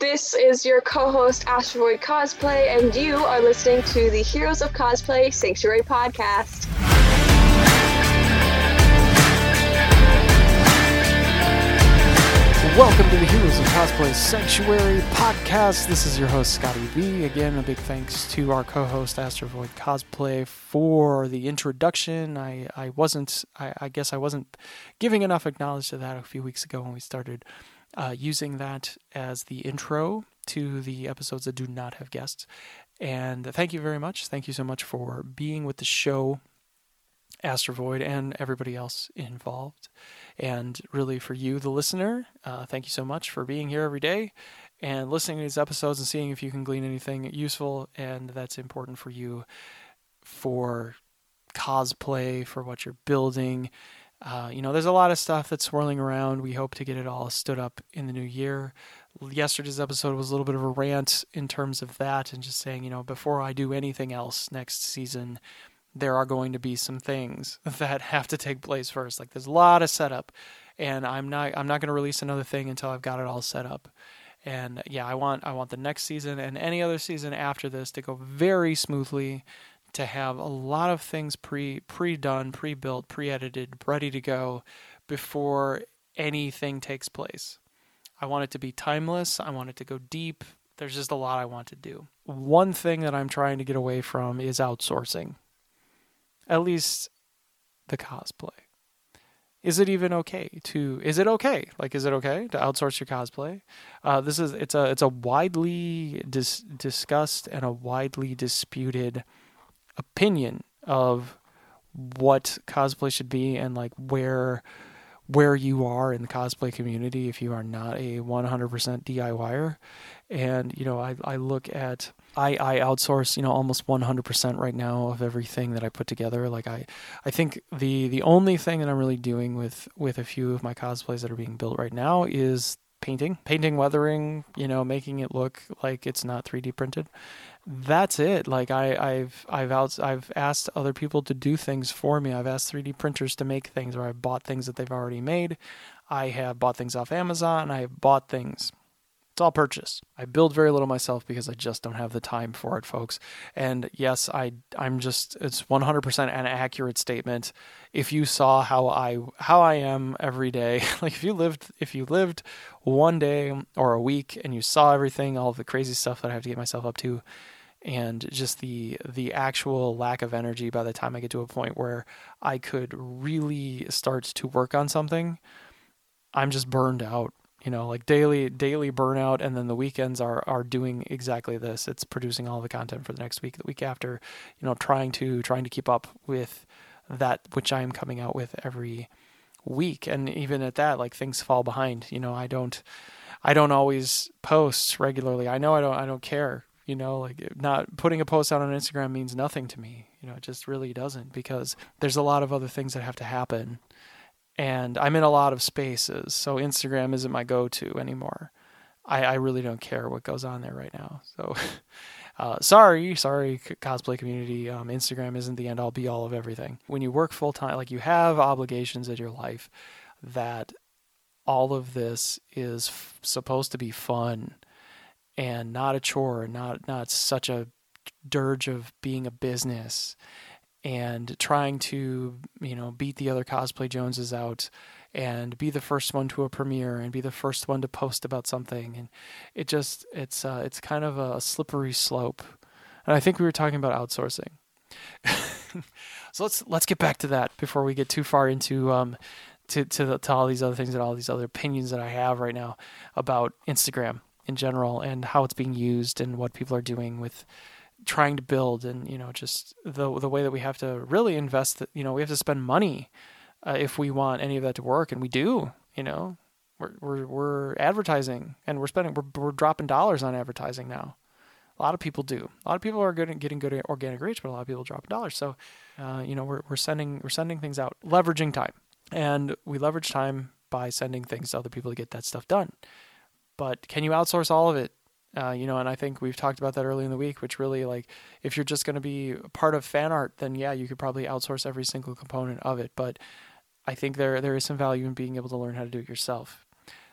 This is your co-host, Astrovoid Cosplay, and you are listening to the Heroes of Cosplay Sanctuary Podcast. Welcome to the Heroes of Cosplay Sanctuary Podcast. This is your host, Scotty V. Again, a big thanks to our co-host, Astrovoid Cosplay, for the introduction. I guess I wasn't giving enough acknowledgement to that a few weeks ago when we started using that as the intro to the episodes that do not have guests. And thank you very much. Thank you so much for being with the show, Astrovoid, and everybody else involved. And really for you, the listener, thank you so much for being here every day and listening to these episodes and seeing if you can glean anything useful and that's important for you, for cosplay, for what you're building. There's a lot of stuff that's swirling around. We hope to get it all stood up in the new year. Yesterday's episode was a little bit of a rant in terms of that and just saying, before I do anything else next season, there are going to be some things that have to take place first. Like, there's a lot of setup, and I'm not going to release another thing until I've got it all set up. And yeah, I want the next season and any other season after this to go very smoothly, to have a lot of things pre-done, pre-built, pre-edited, ready to go before anything takes place. I want it to be timeless. I want it to go deep. There's just a lot I want to do. One thing that I'm trying to get away from is outsourcing. At least the cosplay. Is it okay to outsource your cosplay? It's a widely discussed and a widely disputed opinion of what cosplay should be and like where you are in the cosplay community if you are not a 100% DIYer. And, I look at, I outsource, almost 100% right now of everything that I put together. Like I think the only thing that I'm really doing with a few of my cosplays that are being built right now is painting, weathering, making it look like it's not 3D printed. That's it. Like I've asked other people to do things for me. I've asked 3D printers to make things, or I've bought things that they've already made. I have bought things off Amazon. I have bought things. It's all purchase. I build very little myself because I just don't have the time for it, folks. And yes, it's 100% an accurate statement. If you saw how I am every day, like if you lived one day or a week and you saw everything, all of the crazy stuff that I have to get myself up to, and just the actual lack of energy by the time I get to a point where I could really start to work on something, I'm just burned out. Like daily burnout. And then the weekends are doing exactly this. It's producing all the content for the next week, the week after, trying to keep up with that, which I am coming out with every week. And even at that, like, things fall behind. I don't always post regularly. I know I don't care, like, not putting a post out on Instagram means nothing to me. It just really doesn't, because there's a lot of other things that have to happen. And I'm in a lot of spaces, so Instagram isn't my go-to anymore. I really don't care what goes on there right now. So sorry, cosplay community. Instagram isn't the end-all, be-all of everything. When you work full-time, like, you have obligations in your life, that all of this is supposed to be fun and not a chore, not such a dirge of being a business and trying to, beat the other cosplay Joneses out and be the first one to a premiere and be the first one to post about something. And it just, it's kind of a slippery slope. And I think we were talking about outsourcing. So let's get back to that before we get too far into, to all these other things and all these other opinions that I have right now about Instagram in general and how it's being used and what people are doing with trying to build, and just the way that we have to really invest, we have to spend money if we want any of that to work. And we do, we're advertising, and we're dropping dollars on advertising now. A lot of people do. A lot of people are good at getting good at organic reach, but a lot of people drop dollars. So we're sending things out, leveraging time. And we leverage time by sending things to other people to get that stuff done. But can you outsource all of it? And I think we've talked about that early in the week, which really, like, if you're just going to be part of fan art, then yeah, you could probably outsource every single component of it. But I think there is some value in being able to learn how to do it yourself.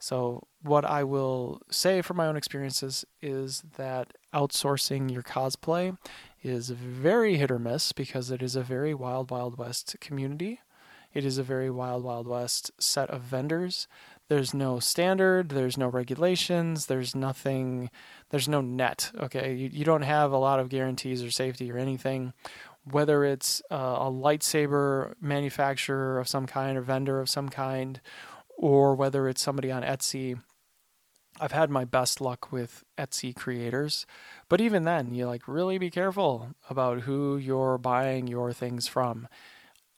So what I will say from my own experiences is that outsourcing your cosplay is very hit or miss, because it is a very wild, wild west community. It is a very wild, wild west set of vendors. There's no standard, there's no regulations, there's nothing, there's no net, okay? You don't have a lot of guarantees or safety or anything. Whether it's a lightsaber manufacturer of some kind or vendor of some kind, or whether it's somebody on Etsy. I've had my best luck with Etsy creators, but even then, you really be careful about who you're buying your things from.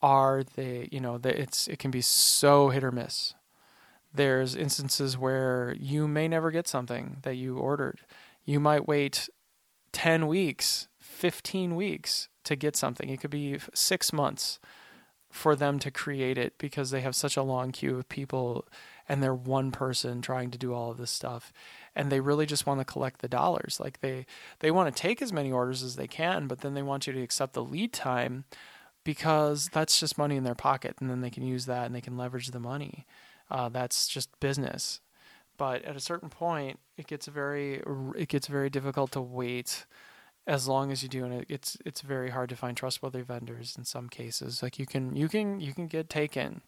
Are they, it can be so hit or miss. There's instances where you may never get something that you ordered. You might wait 10 weeks, 15 weeks to get something. It could be 6 months for them to create it, because they have such a long queue of people and they're one person trying to do all of this stuff. And they really just want to collect the dollars. They want to take as many orders as they can, but then they want you to accept the lead time, because that's just money in their pocket. And then they can use that and they can leverage the money. That's just business. But at a certain point, it gets very difficult to wait as long as you do, and it's very hard to find trustworthy vendors in some cases. You can get taken.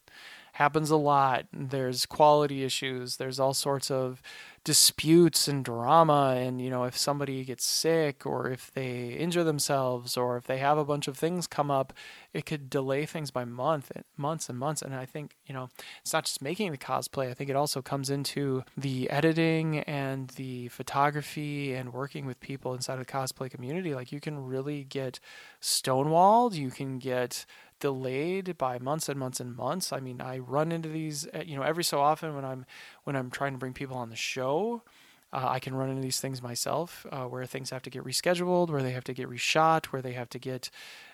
Happens a lot. There's quality issues. There's all sorts of disputes and drama, and if somebody gets sick, or if they injure themselves, or if they have a bunch of things come up, it could delay things by months and months. And I think it's not just making the cosplay. I think it also comes into the editing and the photography and working with people inside of the cosplay community. You can really get stonewalled. You can get delayed by months and months and months. I mean, I run into these, every so often when I'm trying to bring people on the show. I can run into these things myself, where things have to get rescheduled, where they have to get reshot, where they have to get,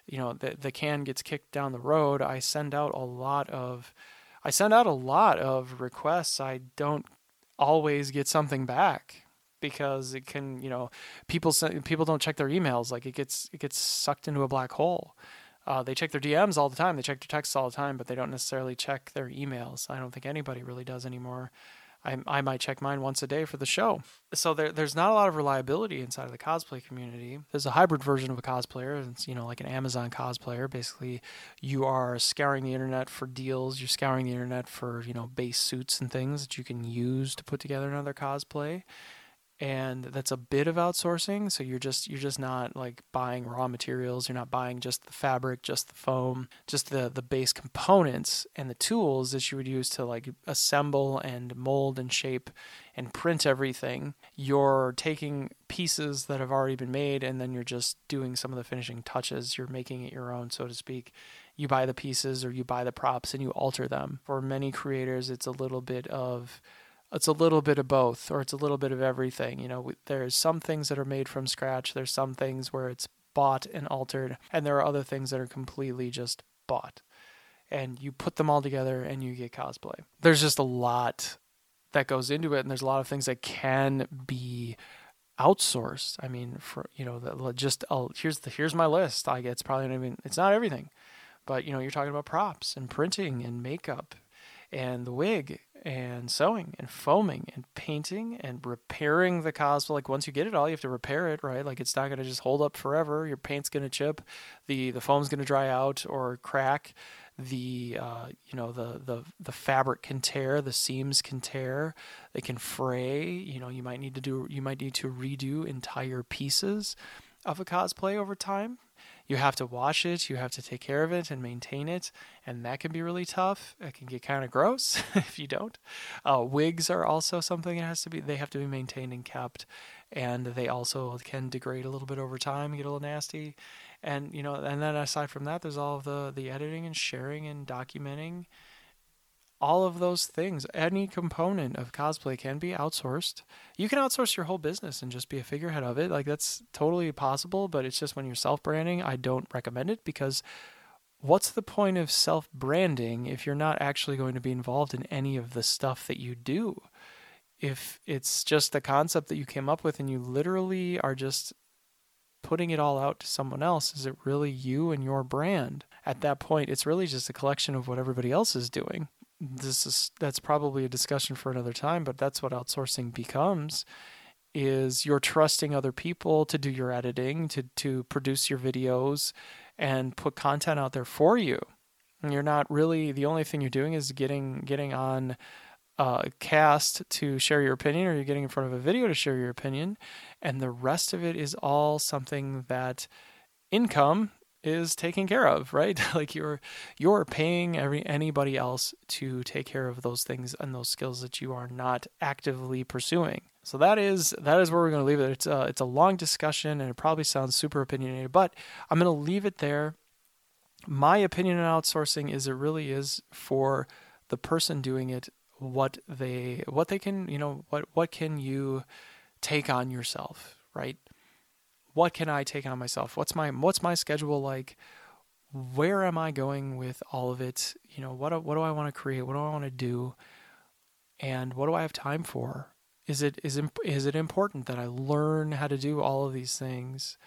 the can gets kicked down the road. I send out a lot of requests. I don't always get something back, because it can, people don't check their emails. It gets sucked into a black hole. They check their DMs all the time. They check their texts all the time, but they don't necessarily check their emails. I don't think anybody really does anymore. I might check mine once a day for the show. So there's not a lot of reliability inside of the cosplay community. There's a hybrid version of a cosplayer. It's, like an Amazon cosplayer. Basically, you are scouring the internet for deals. You're scouring the internet for, base suits and things that you can use to put together another cosplay. And that's a bit of outsourcing. So you're just not buying raw materials. You're not buying just the fabric, just the foam, just the base components and the tools that you would use to assemble and mold and shape and print everything. You're taking pieces that have already been made, and then you're just doing some of the finishing touches. You're making it your own, so to speak. You buy the pieces, or you buy the props, and you alter them. For many creators, it's a little bit of both, or it's a little bit of everything. There's some things that are made from scratch. There's some things where it's bought and altered, and there are other things that are completely just bought. And you put them all together and you get cosplay. There's just a lot that goes into it, and there's a lot of things that can be outsourced. I mean, here's my list. It's probably not even, it's not everything, but you're talking about props and printing and makeup and the wig, and sewing and foaming and painting and repairing the cosplay. Once you get it all, you have to repair it, right? It's not going to just hold up forever. Your paint's going to chip, the foam's going to dry out or crack, the fabric can tear, the seams can tear, they can fray. You might need to redo entire pieces of a cosplay over time. You have to wash it, you have to take care of it and maintain it, and that can be really tough. It can get kind of gross if you don't. Wigs are also something they have to be maintained and kept, and they also can degrade a little bit over time, get a little nasty. And and then aside from that, there's all of the editing and sharing and documenting. All of those things, any component of cosplay can be outsourced. You can outsource your whole business and just be a figurehead of it. That's totally possible, but it's just when you're self-branding, I don't recommend it, because what's the point of self-branding if you're not actually going to be involved in any of the stuff that you do? If it's just the concept that you came up with and you literally are just putting it all out to someone else, is it really you and your brand? At that point, it's really just a collection of what everybody else is doing. that's probably a discussion for another time, but that's what outsourcing becomes, is you're trusting other people to do your editing, to produce your videos and put content out there for you. And you're not really, the only thing you're doing is getting on a cast to share your opinion, or you're getting in front of a video to share your opinion. And the rest of it is all something that income is taken care of, right? Like you're paying anybody else to take care of those things and those skills that you are not actively pursuing. So that is where we're going to leave it. It's a long discussion, and it probably sounds super opinionated, but I'm going to leave it there. My opinion on outsourcing is it really is for the person doing it, what they can, what can you take on yourself, right? What can I take on myself? What's my schedule like? Where am I going with all of it? What do I want to create? What do I want to do? And what do I have time for? Is it important that I learn how to do all of these things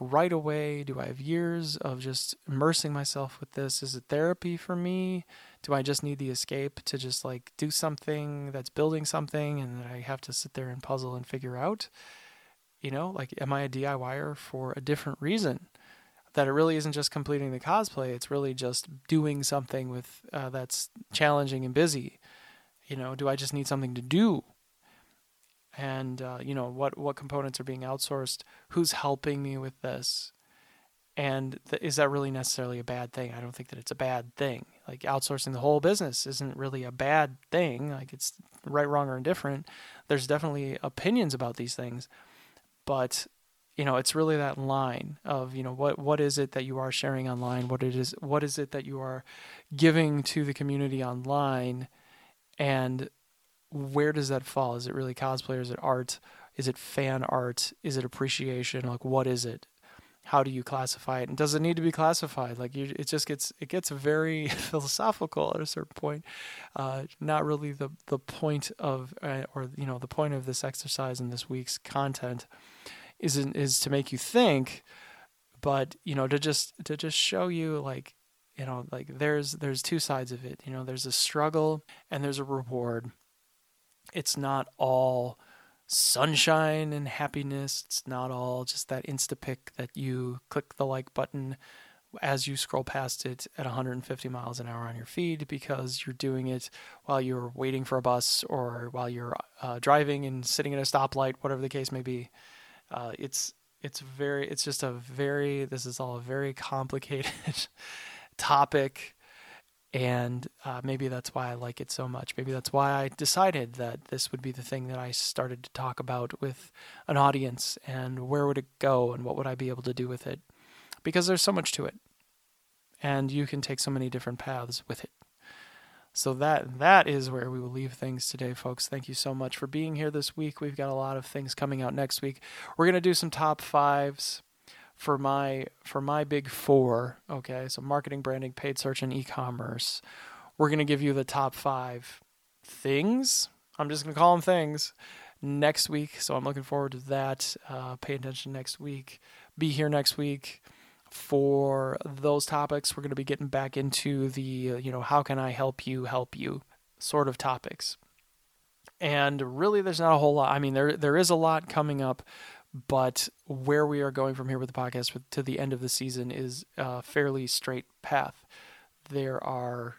right away? Do I have years of just immersing myself with this? Is it therapy for me? Do I just need the escape to just like do something that's building something and that I have to sit there and puzzle and figure out? Am I a DIYer for a different reason? That it really isn't just completing the cosplay. It's really just doing something with that's challenging and busy. Do I just need something to do? And, what components are being outsourced? Who's helping me with this? And is that really necessarily a bad thing? I don't think that it's a bad thing. Like outsourcing the whole business isn't really a bad thing. Like it's right, wrong, or indifferent. There's definitely opinions about these things. But, it's really that line of, what is it that you are sharing online? What is it that you are giving to the community online? And where does that fall? Is it really cosplay? Is it art? Is it fan art? Is it appreciation? Like, what is it? How do you classify it? And does it need to be classified? Like it gets very philosophical at a certain point. Not really the point of, the point of this exercise and this week's content is to make you think, but, to just show you like there's two sides of it. There's a struggle and there's a reward. It's not all sunshine and happiness. It's not all just that Instapic that you click the like button as you scroll past it at 150 miles an hour on your feed because you're doing it while you're waiting for a bus or while you're driving and sitting at a stoplight, whatever the case may be. This is all a very complicated topic. And maybe that's why I like it so much. Maybe that's why I decided that this would be the thing that I started to talk about with an audience, and where would it go and what would I be able to do with it? Because there's so much to it and you can take so many different paths with it. So that is where we will leave things today, folks. Thank you so much for being here this week. We've got a lot of things coming out next week. We're going to do some top fives for my big four, okay? So marketing, branding, paid search, and e-commerce. We're going to give you the top five things. I'm just going to call them things next week. So I'm looking forward to that. Pay attention next week. Be here next week for those topics. We're going to be getting back into the, how can I help you sort of topics. And really, there's not a whole lot. I mean, there is a lot coming up. But where we are going from here with the podcast to the end of the season is a fairly straight path. There are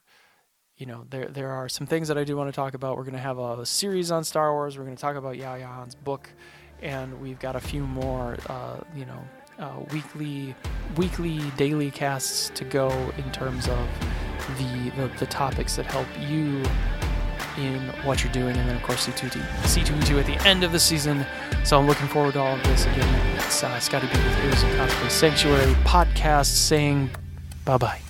some things that I do want to talk about. We're going to have a series on Star Wars. We're going to talk about Yaa Yahan's book, and we've got a few more, weekly, daily casts to go in terms of the topics that help you in what you're doing, and then of course C2E2 at the end of the season. So I'm looking forward to all of this. Again, it's Scotty V with Heroes of Cosplay Sanctuary Podcast saying bye-bye.